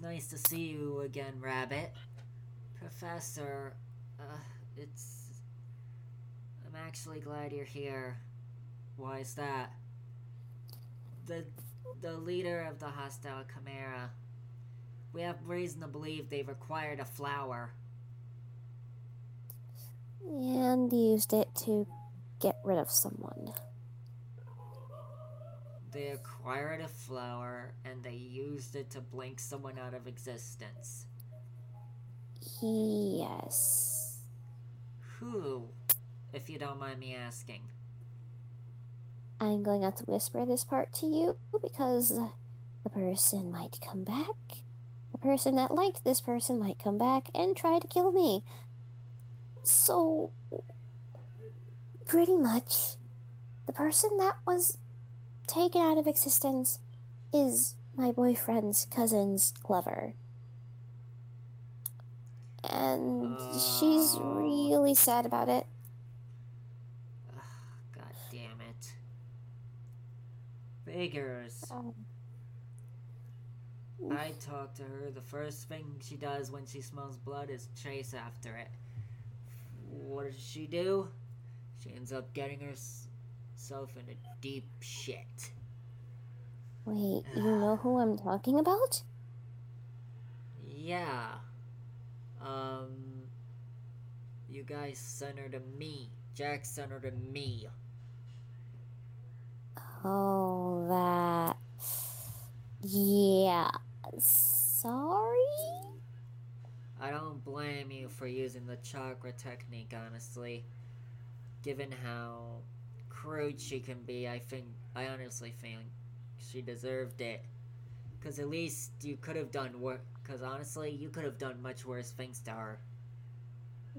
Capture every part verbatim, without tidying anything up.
It's nice to see you again, Rabbit. Professor, uh, it's... I'm actually glad you're here. Why is that? The, the leader of the hostile Chimera. We have reason to believe they've acquired a flower. And used it to get rid of someone. They acquired a flower, and they used it to blink someone out of existence. Yes. Who, if you don't mind me asking? I'm going to have to whisper this part to you, because the person might come back. The person that liked this person might come back and try to kill me. So, pretty much, the person that was... taken out of existence is my boyfriend's cousin's lover. And uh, she's really sad about it. Uh, God damn it. Figures. Um, I talked to her. The first thing she does when she smells blood is chase after it. What does she do? She ends up getting her... self in a deep shit. Wait, you know who I'm talking about? Yeah. Um. You guys sent her to me. Jack sent her to me. Oh, that. Yeah. Sorry? I don't blame you for using the chakra technique, honestly. Given how crude she can be, I think, I honestly think she deserved it. Because at least you could have done work. Because honestly, you could have done much worse things to her.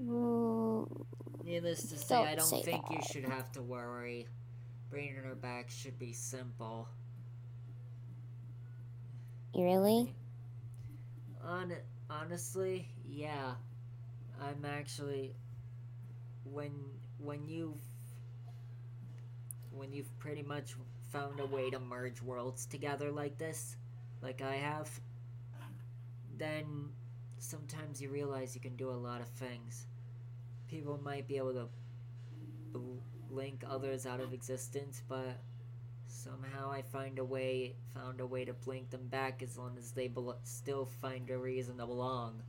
Mm, Needless to say, I don't say think that. You should have to worry. Bringing her back should be simple. Really? On honestly, yeah. I'm actually when when you. When you've pretty much found a way to merge worlds together like this, like I have, then sometimes you realize you can do a lot of things. People might be able to blink others out of existence, but somehow I find a way, found a way to blink them back as long as they belo- still find a reason to belong.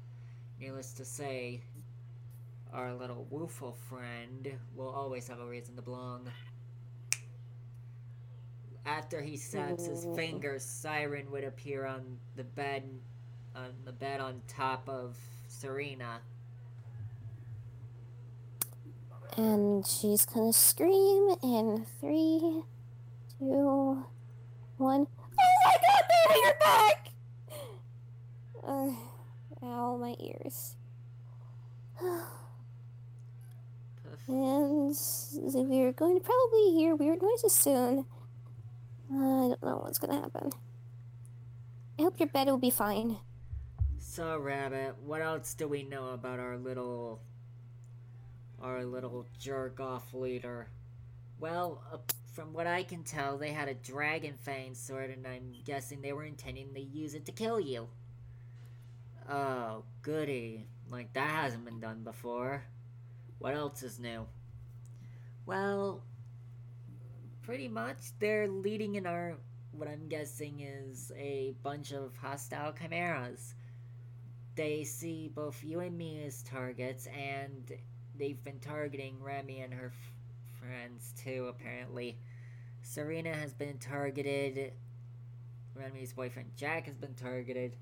Needless to say, our little woofle friend will always have a reason to belong. After he snaps his fingers, Siren would appear on the bed, on the bed on top of Serena. And she's gonna scream in three, two, one. Oh my God, Mary, you're back! Uh, ow, my ears. And we're going to probably hear weird noises soon. Uh, I don't know what's gonna happen. I hope your bed will be fine. So, Rabbit, what else do we know about our little... our little jerk-off leader? Well, uh, from what I can tell, they had a dragon fang sword, and I'm guessing they were intending to use it to kill you. Oh, goody. Like, that hasn't been done before. What else is new? Well... pretty much, they're leading in our, what I'm guessing is a bunch of hostile chimeras. They see both you and me as targets, and they've been targeting Remy and her f- friends too, apparently. Serena has been targeted. Remy's boyfriend Jack has been targeted.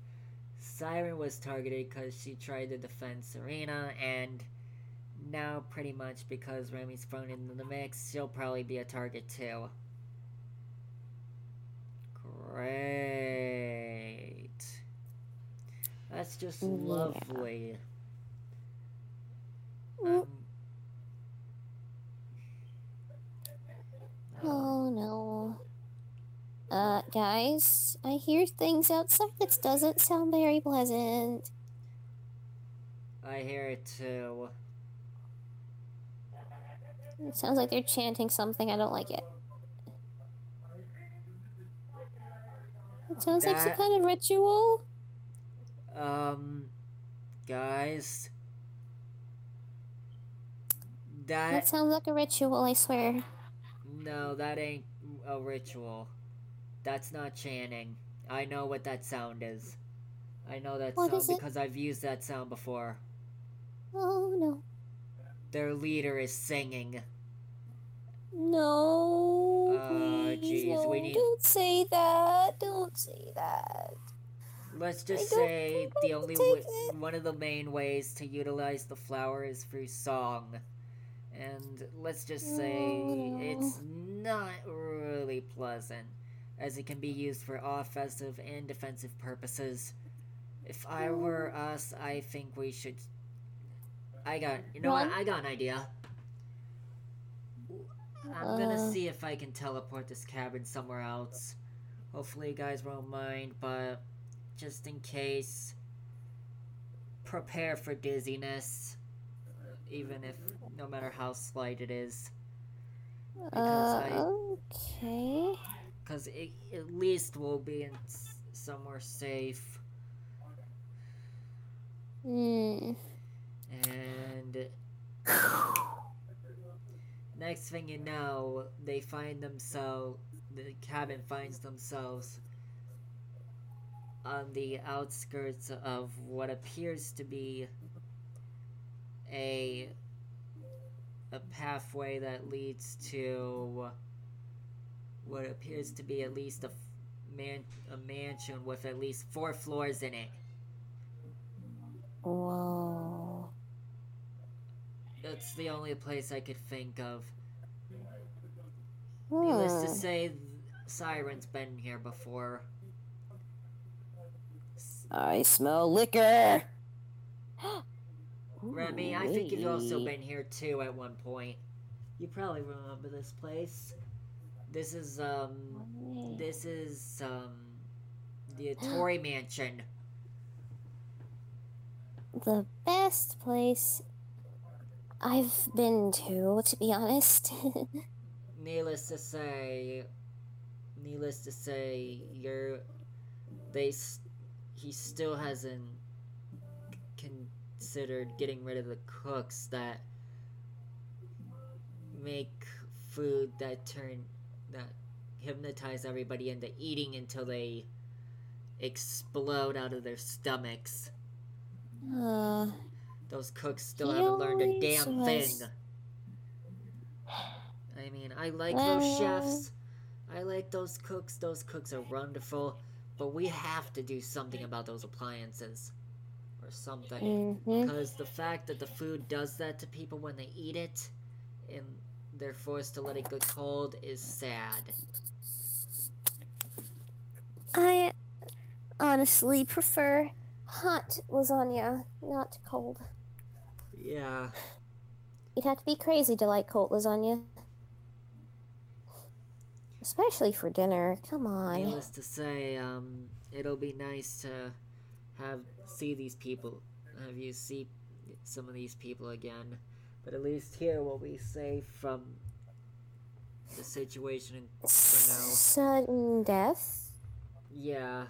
Siren was targeted because she tried to defend Serena, and... now, pretty much, because Remy's thrown into the mix, she'll probably be a target, too. Great. That's just lovely. Yeah. Um, oh, no. Uh, guys, I hear things outside that doesn't sound very pleasant. I hear it, too. It sounds like they're chanting something. I don't like it. It sounds that, like some kind of ritual. Um, guys, that that sounds like a ritual. I swear. No, that ain't a ritual. That's not chanting. I know what that sound is. I know that what sound because I've used that sound before. Oh no. Their leader is singing. No. Uh, please, geez, no. We need... Don't say that. Don't say that. Let's just I say the only w- one of the main ways to utilize the flower is through song. And let's just say no. It's not really pleasant, as it can be used for offensive and defensive purposes. If I were us, I think we should... I got... You know what? I got an idea. I'm uh, gonna see if I can teleport this cabin somewhere else. Hopefully you guys won't mind, but... Just in case... Prepare for dizziness. Even if... No matter how slight it is. Because uh, I, okay... Because it at least we'll be in s- somewhere safe. Mm. And next thing you know, they find themselves, the cabin finds themselves on the outskirts of what appears to be a a pathway that leads to what appears to be at least a f- man a mansion with at least four floors in it. Whoa. That's the only place I could think of. Hmm. Needless to say, Siren's been here before. I smell liquor! Remy, I think you've also been here too at one point. You probably remember this place. This is, um... This is, um... the Atori Mansion. The best place I've been to, to be honest. Needless to say, needless to say, you're, they, he still hasn't considered getting rid of the cooks that make food that turn, that hypnotize everybody into eating until they explode out of their stomachs. Uh, Those cooks still haven't learned a damn was... thing. I mean, I like uh, those chefs. I like those cooks. Those cooks are wonderful. But we have to do something about those appliances. Or something. Mm-hmm. Because the fact that the food does that to people when they eat it, and they're forced to let it go cold, is sad. I honestly prefer... hot lasagna, not cold. Yeah. You'd have to be crazy to like cold lasagna. Especially for dinner, come on. Needless to say, um, it'll be nice to have, see these people, have you see some of these people again. But at least here we'll be safe from the situation for now. Sudden death? Yeah.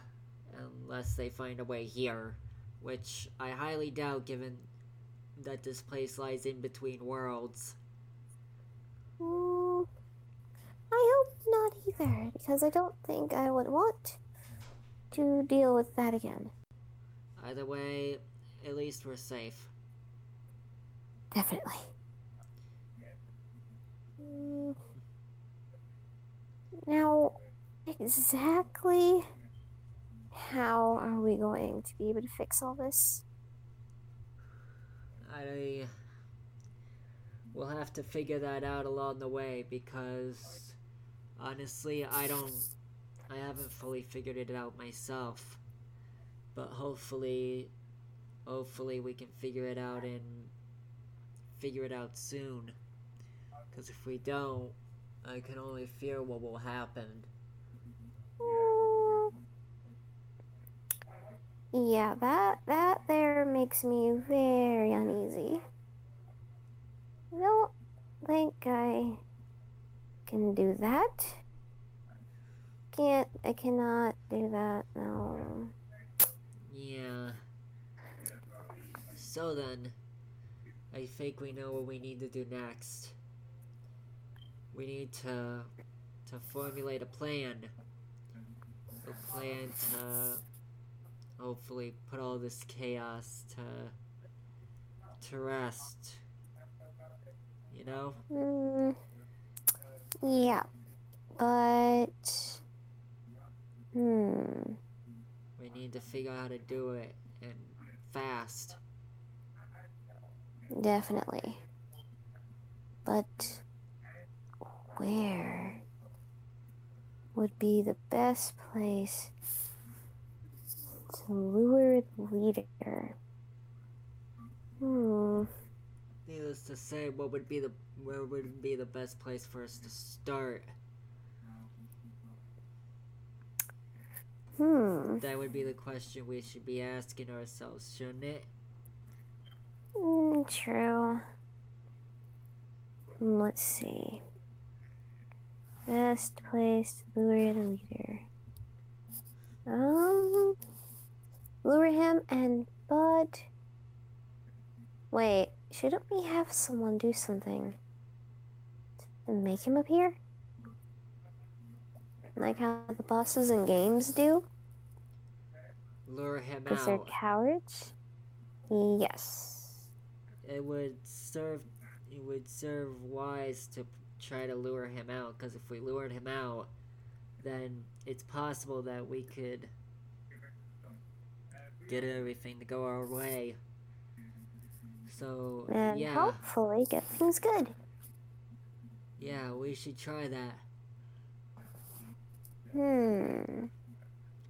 Unless they find a way here, which I highly doubt given that this place lies in between worlds. Mm, I hope not either, because I don't think I would want to deal with that again. Either way, at least we're safe. Definitely. Mm, now, exactly... how are we going to be able to fix all this? I... We'll have to figure that out along the way, because... honestly, I don't... I haven't fully figured it out myself. But hopefully... Hopefully we can figure it out and... Figure it out soon. Because if we don't... I can only fear what will happen. Yeah, that, that there makes me very uneasy. I don't think I can do that. Can't, I cannot do that, no. Yeah. So then, I think we know what we need to do next. We need to to formulate a plan. A plan to hopefully put all this chaos to to rest. You know? Mm, yeah. But hmm. we need to figure out how to do it, and fast. Definitely. But where would be the best place to lure the leader? Hmm. Needless to say, what would be the where would be the best place for us to start? Hmm. That would be the question we should be asking ourselves, shouldn't it? Mm, true. Let's see. Best place to lure the leader. Um, lure him and Bud. Wait, shouldn't we have someone do something to make him appear? Like how the bosses in games do? Lure him out. Because they're cowards? Yes. It would serve it would serve wise to try to lure him out, because if we lured him out, then it's possible that we could get everything to go our way. So, and yeah. hopefully get things good. Yeah, we should try that. Hmm.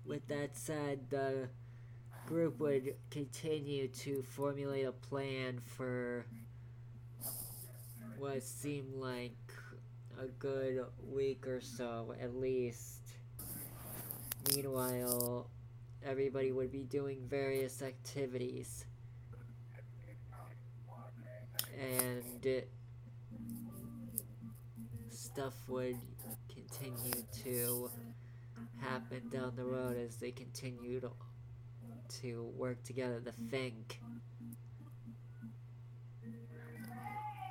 With that said, the group would continue to formulate a plan for what seemed like a good week or so, at least. Meanwhile, everybody would be doing various activities. And it, stuff would continue to happen down the road as they continue to, to work together to think.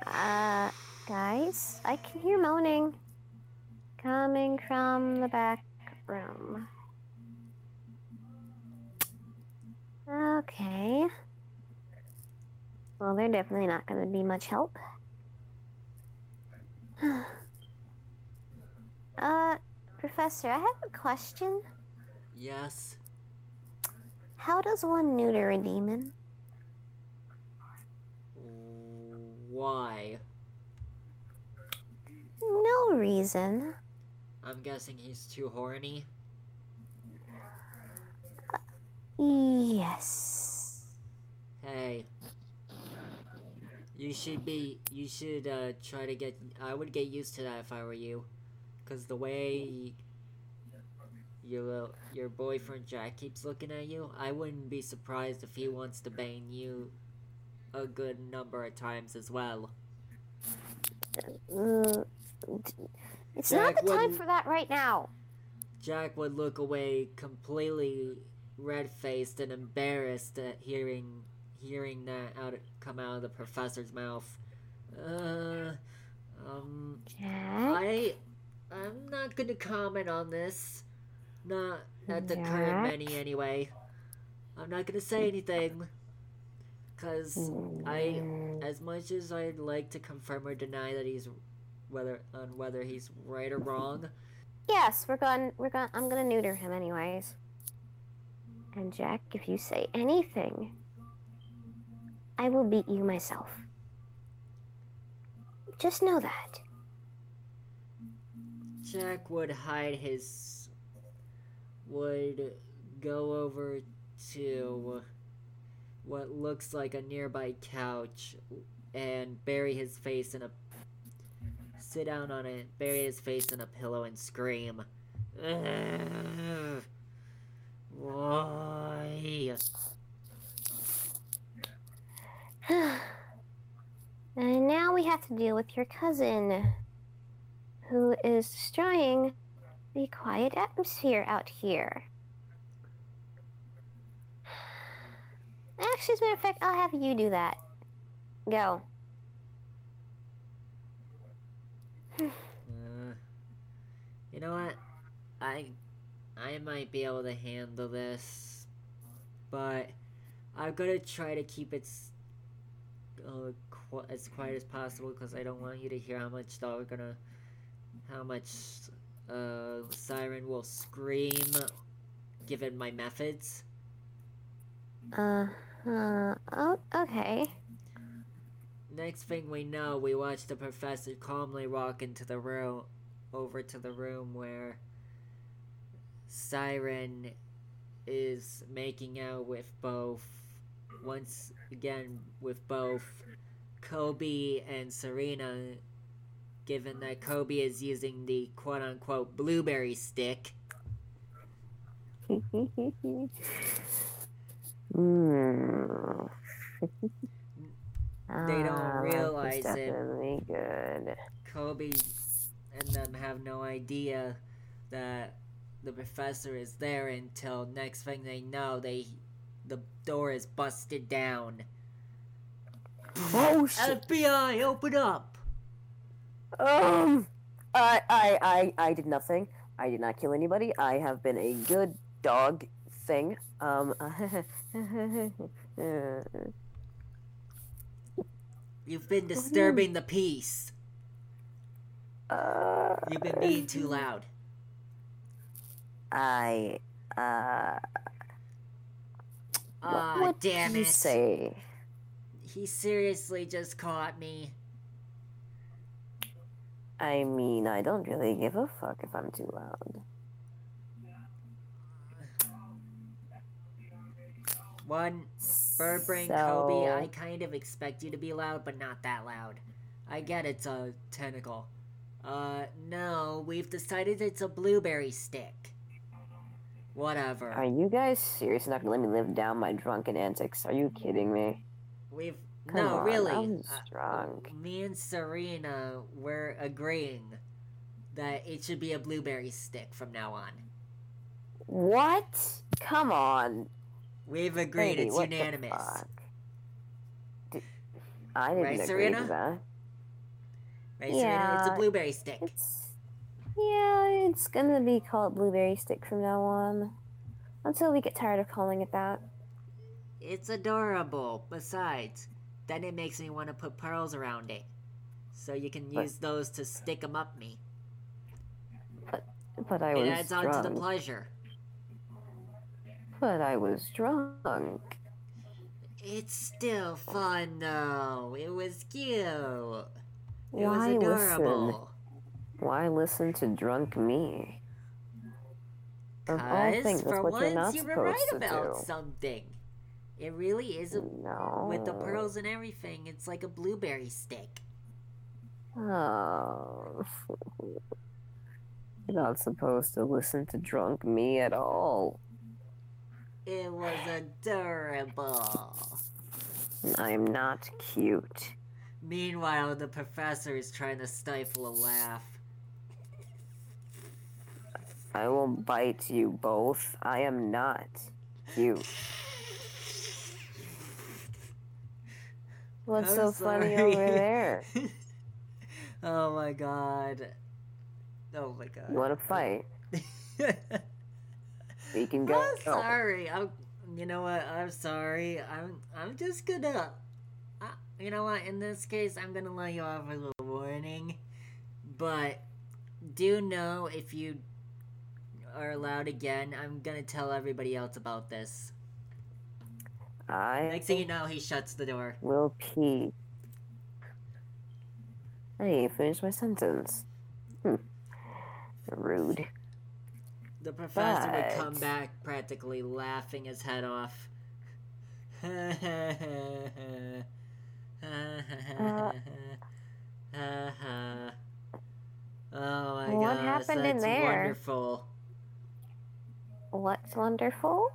Uh, guys, I can hear moaning coming from the back room. Okay. Well, they're definitely not going to be much help. Uh, Professor, I have a question. Yes? How does one neuter a demon? Why? No reason. I'm guessing he's too horny? Uh, yes. Hey. You should be, you should, uh, try to get, I would get used to that if I were you. Because the way your your boyfriend Jack keeps looking at you, I wouldn't be surprised if he wants to bang you a good number of times as well. Uh, it's Jack not the time for that right now. Jack would look away completely red-faced and embarrassed at hearing hearing that out come out of the professor's mouth. Uh, um, Jack? I... I'm not gonna comment on this. Not at the Jack. current many, anyway. I'm not gonna say anything. Cause I, as much as I'd like to confirm or deny that he's, whether on whether he's right or wrong. Yes, we're going. We're going. I'm gonna neuter him, anyways. And Jack, if you say anything, I will beat you myself. Just know that. Jack would hide his, would go over to what looks like a nearby couch and bury his face in a, sit down on it, bury his face in a pillow and scream. Ugh. Why? And now we have to deal with your cousin, who is destroying the quiet atmosphere out here. Actually, as a matter of fact, I'll have you do that. Go. uh, you know what? I I might be able to handle this, but I'm gonna try to keep it uh, qu as quiet as possible because I don't want you to hear how much they're gonna, how much uh, Siren will scream, given my methods. Uh, uh, oh, okay. Next thing we know, we watch the professor calmly walk into the room, over to the room where Siren is making out with both, once again, with both Kobe and Serena, given that Kobe is using the quote-unquote blueberry stick. Mm. They don't oh, realize it. Good. Kobe and them have no idea that the professor is there until next thing they know, they the door is busted down. Oh, shit. F B I, open up. Um, I, I, I, I did nothing. I did not kill anybody. I have been a good dog. Thing. Um, You've been disturbing the peace. Uh, You've been being too loud. I. Uh, uh, what damn did it. You say? He seriously just caught me. I mean, I don't really give a fuck if I'm too loud. One, Burbrain, so... Kobe, I kind of expect you to be loud, but not that loud. I get it's a tentacle. Uh, no, we've decided it's a blueberry stick. Whatever. Are you guys serious? You're not gonna let me live down my drunken antics? Are you kidding me? We've... Come no, on, really. I'm uh, drunk. Me and Serena were agreeing that it should be a blueberry stick from now on. What? Come on. We've agreed. Lady, it's unanimous. Did, I didn't right, agree Serena? To that. Right, yeah, Serena? It's a blueberry stick. It's, yeah, it's gonna be called blueberry stick from now on. Until we get tired of calling it that. It's adorable. Besides, then it makes me want to put pearls around it. So you can but, use those to stick them up me. But, but I it was It adds drunk. On to the pleasure. But I was drunk. It's still fun, though. It was cute. It Why was adorable. Listen? Why listen to drunk me? Because for once you were right about do. Something. It really is a, no. With the pearls and everything, it's like a blueberry stick. Oh. You're not supposed to listen to drunk me at all. It was adorable. I'm not cute. Meanwhile, the professor is trying to stifle a laugh. I will bite you both. I am not cute. What's I'm so sorry. Funny over there? Oh my god. Oh my god. You want to fight? We can go. I'm sorry. I'm, you know what? I'm sorry. I'm I'm just gonna... I, you know what? In this case, I'm gonna let you off with a warning. But do know if you are allowed again, I'm gonna tell everybody else about this. I... Next thing you know, he shuts the door. Will pee. Hey, finish my sentence. Hmm. Rude. The professor but... would come back practically laughing his head off. uh, oh my what gosh, happened that's in there? Wonderful. What's wonderful?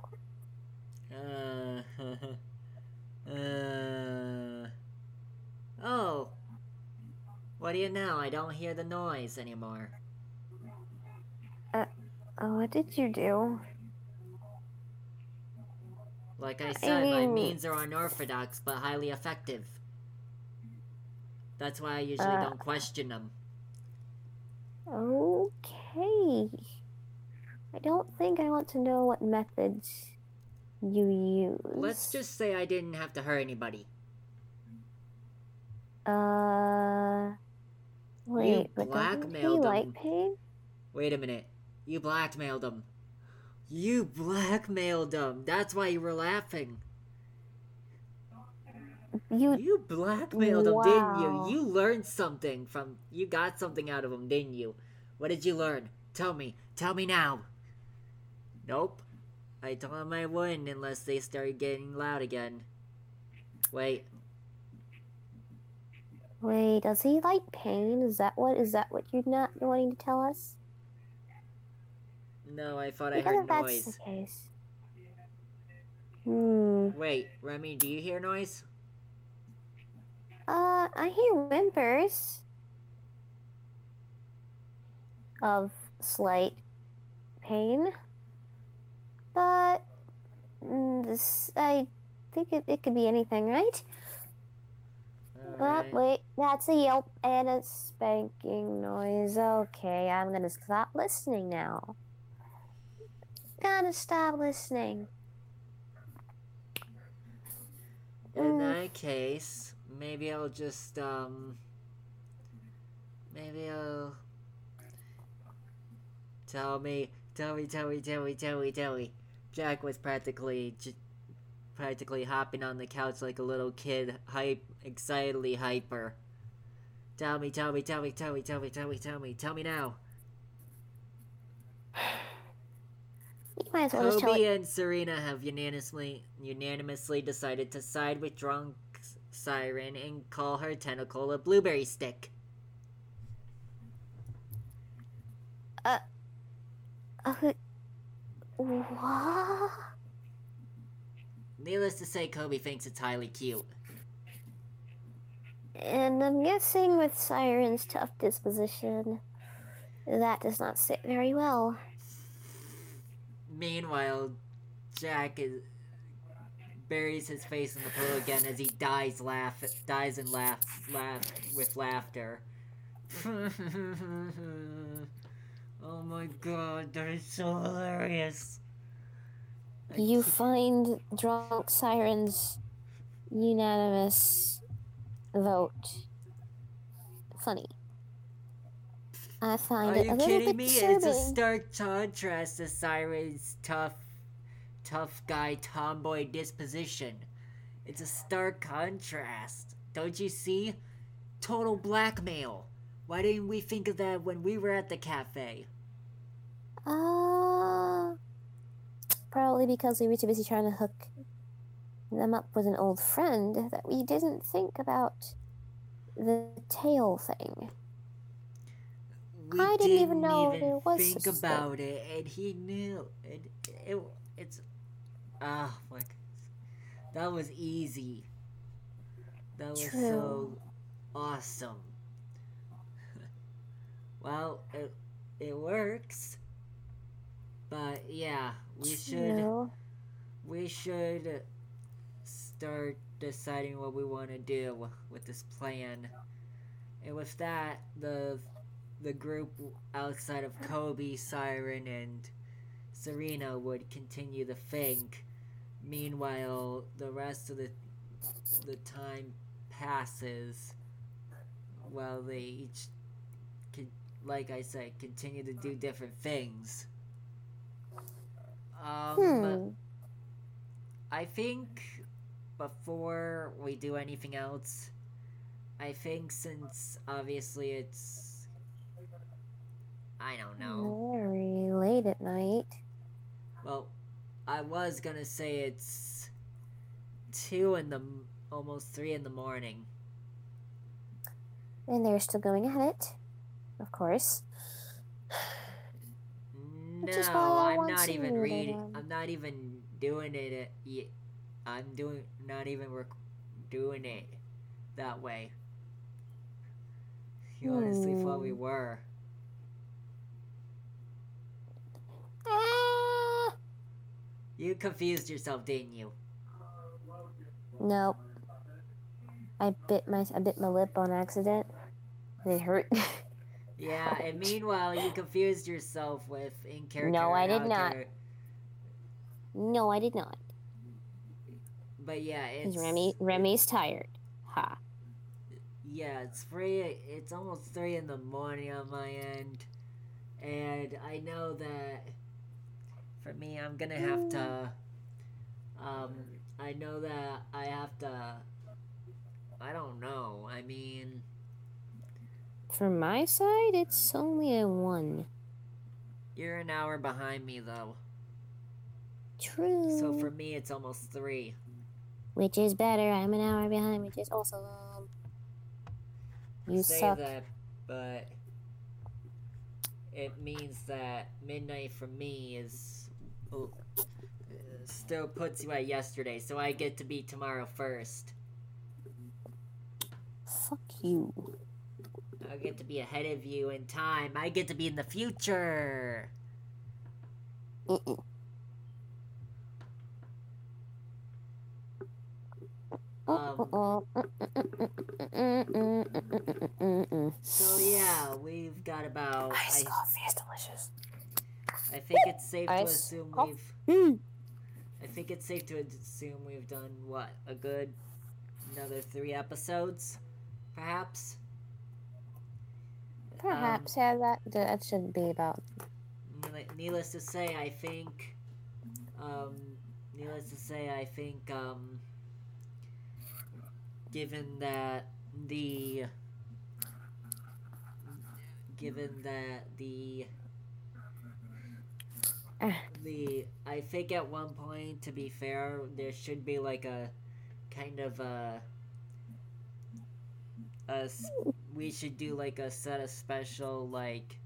Uh, uh, oh, what do you know? I don't hear the noise anymore. Uh. Oh, what did you do? Like I said, I mean, my means are unorthodox, but highly effective. That's why I usually uh, don't question them. Okay. I don't think I want to know what methods you use. Let's just say I didn't have to hurt anybody. Uh... Wait, you blackmailed them. Like pain? Wait a minute. You blackmailed them. You blackmailed them. That's why you were laughing. You, you blackmailed wow. them, didn't you? You learned something from... You got something out of them, didn't you? What did you learn? Tell me. Tell me now. Nope. I told them I wouldn't unless they started getting loud again. Wait. Wait, does he like pain? Is that what? Is that what you're not wanting to tell us? No, I thought because I heard noise. That's the case. Hmm. Wait, Remy, do you hear noise? Uh, I hear whimpers. Of slight pain. But this, I think it, it could be anything, right? All right. Oh, wait, that's a yelp and a spanking noise. Okay, I'm gonna stop listening now. Gotta stop listening. In mm. that case, maybe I'll just, um... Maybe I'll... Tell me, tell me, tell me, tell me, tell me, tell me. Jack was practically... J- practically hopping on the couch like a little kid, hype, excitedly hyper. Tell me, tell me, tell me, tell me, tell me, tell me, tell me, tell me now. Well Kobe and it. Serena have unanimously unanimously decided to side with drunk Siren and call her tentacle a blueberry stick. Uh, uh what? Needless to say, Kobe thinks it's highly cute. And I'm guessing with Siren's tough disposition, that does not sit very well. Meanwhile, Jack is, buries his face in the pillow again as he dies laugh dies and laughs laugh with laughter. Oh my god, that is so hilarious. I you keep... find drunk Siren's unanimous vote funny. I find Are it a little bit Are you kidding me? Disturbing. It's a stark contrast to Siren's tough, tough guy tomboy disposition. It's a stark contrast. Don't you see? Total blackmail. Why didn't we think of that when we were at the cafe? Uh, probably because we were too busy trying to hook them up with an old friend that we didn't think about the tail thing. We I didn't, didn't even know even there was think about thing. It, and he knew. And it, it, it's ah, oh, like that was easy. That was True. so awesome. Well, it it works, but yeah, we should no. we should start deciding what we want to do with this plan, and with that the. The group outside of Kobe, Siren, and Serena would continue to think. Meanwhile, the rest of the the time passes while they each, could, like I said, continue to do different things. Um, hmm. I think before we do anything else, I think since obviously it's I don't know. Very late at night. Well, I was gonna say it's two in the almost three in the morning. And they're still going at it, of course. No, I'm not even reading. I'm not even doing it. At, I'm doing not even rec- doing it that way. You hmm. honestly thought we were. You confused yourself, didn't you? Nope. I bit my I bit my lip on accident. And it hurt. Yeah, and meanwhile you confused yourself with in character. No, I did not. No, I did not. But yeah, it's Remy. Remy's tired. Ha. Yeah, it's three. It's almost three in the morning on my end, and I know that for me, I'm gonna have to. Um, I know that I have to. I don't know. I mean, for my side, it's only a one. You're an hour behind me, though. True. So for me, it's almost three. Which is better. I'm an hour behind, which is awesome. You say suck. That, but it means that midnight for me is oh, still puts you at yesterday, so I get to be tomorrow first. Fuck you. I get to be ahead of you in time. I get to be in the future. Mm-mm. Um, so yeah, we've got about. Ice I, coffee is delicious. I think it's safe Ice to assume coffee. we've. I think it's safe to assume we've done what a good, another three episodes, perhaps. Perhaps um, yeah, that that should be about. Needless to say, I think. Um, needless to say, I think. Um. Given that the, given that the, the, I think at one point, to be fair, there should be like a, kind of a, a, we should do like a set of special, like,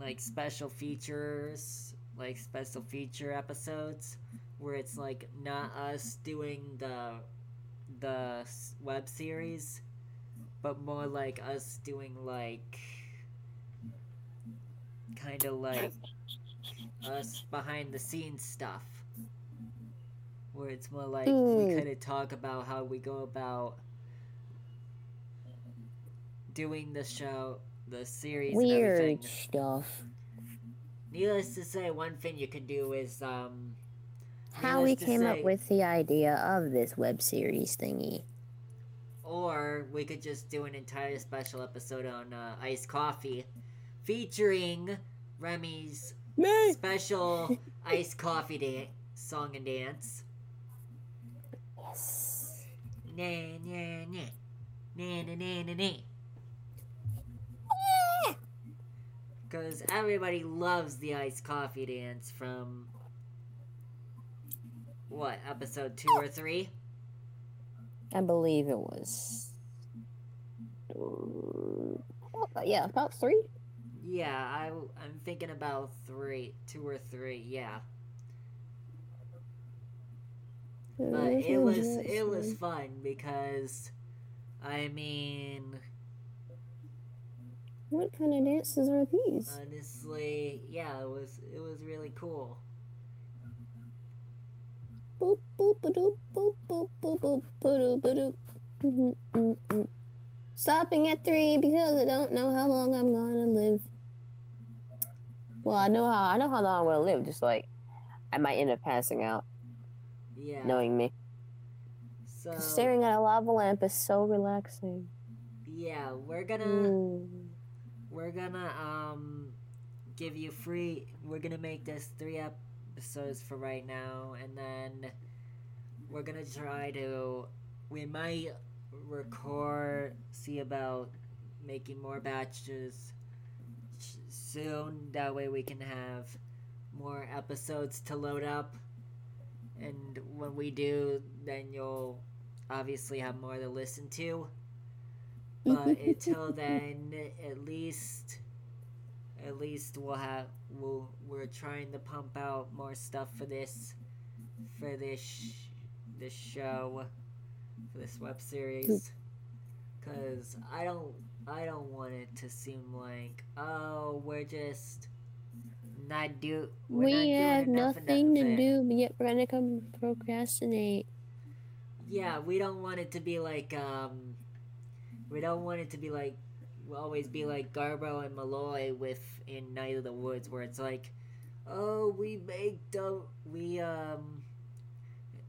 like special features, like special feature episodes, where it's like not us doing the, the web series, but more like us doing like kind of like us behind the scenes stuff, where it's more like mm. we kind of talk about how we go about doing the show, the series, weird and everything. Stuff. Needless to say, one thing you can do is um how we came say, up with the idea of this web series thingy. Or we could just do an entire special episode on uh, iced coffee featuring Remy's Me. special iced coffee da- song and dance. Yes. Na na na. Na na na na na. Because everybody loves the iced coffee dance from... What, episode two or three? I believe it was... Uh, yeah, about three? Yeah, I, I'm thinking about three. Two or three, yeah. But it was, it was fun because, I mean... What kind of dances are these? Honestly, yeah, it was, it was really cool. Boop, boop, boop, boop, boop, boop, boop, boop, boop. Stopping at three because I don't know how long I'm gonna live. Well, I know how I know how long I'm gonna live. Just like I might end up passing out. Yeah. Knowing me. So staring at a lava lamp is so relaxing. Yeah, we're gonna mm. we're gonna um give you free. We're gonna make this three up. episodes for right now, and then we're gonna try to we might record see about making more batches soon, that way we can have more episodes to load up, and when we do, then you'll obviously have more to listen to, but until then, at least At least we'll have we'll, we're trying to pump out more stuff for this for this this show for this web series, cuz I don't I don't want it to seem like oh we're just not do we're we not have nothing to do, but yet we're gonna come procrastinate. yeah, we don't want it to be like, um, we don't want it to be like, we'll always be like Garbo and Malloy with in Night of the Woods, where it's like, oh, we make the, we, um,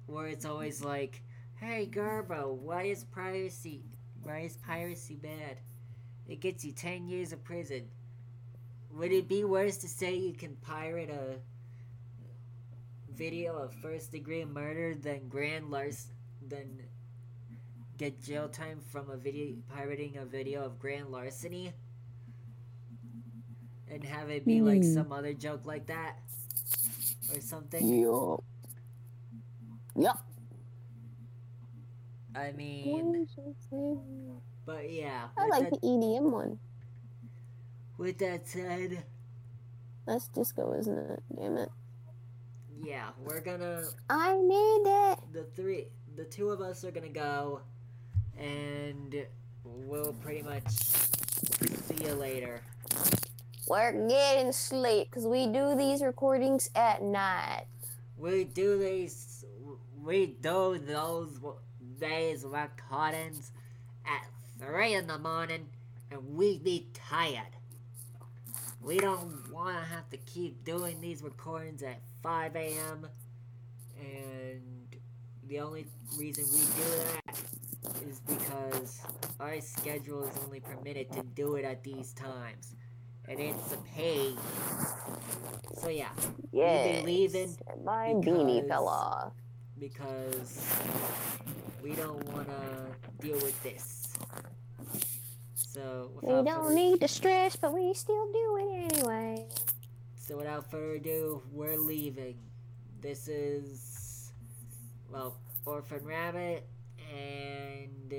where it's always like, hey, Garbo, why is piracy, why is piracy bad? It gets you ten years of prison. Would it be worse to say you can pirate a video of first degree murder than grand larceny, than get jail time from a video pirating a video of grand larceny, and have it be mm. like some other joke like that or something? Yo. Yeah. I mean, but yeah. I like that, the E D M one. With that said, that's disco, isn't it? Damn it. Yeah, we're gonna. I need it. The three, the two of us are gonna go, and we'll pretty much see you later. We're getting sleep because we do these recordings at night. We do these. We do those days recordings at three in the morning, and we be tired. We don't want to have to keep doing these recordings at five a.m. And the only reason we do that is because our schedule is only permitted to do it at these times. And it's a pain. So yeah. Yes. We've been leaving. My beanie fell off. Because we don't want to deal with this. So we don't further, need the stress, but we still do it anyway. So without further ado, we're leaving. This is, well, Orphan Rabbit and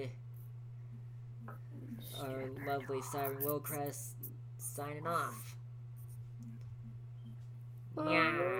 our lovely Siren Wilcrest signing off. Yeah.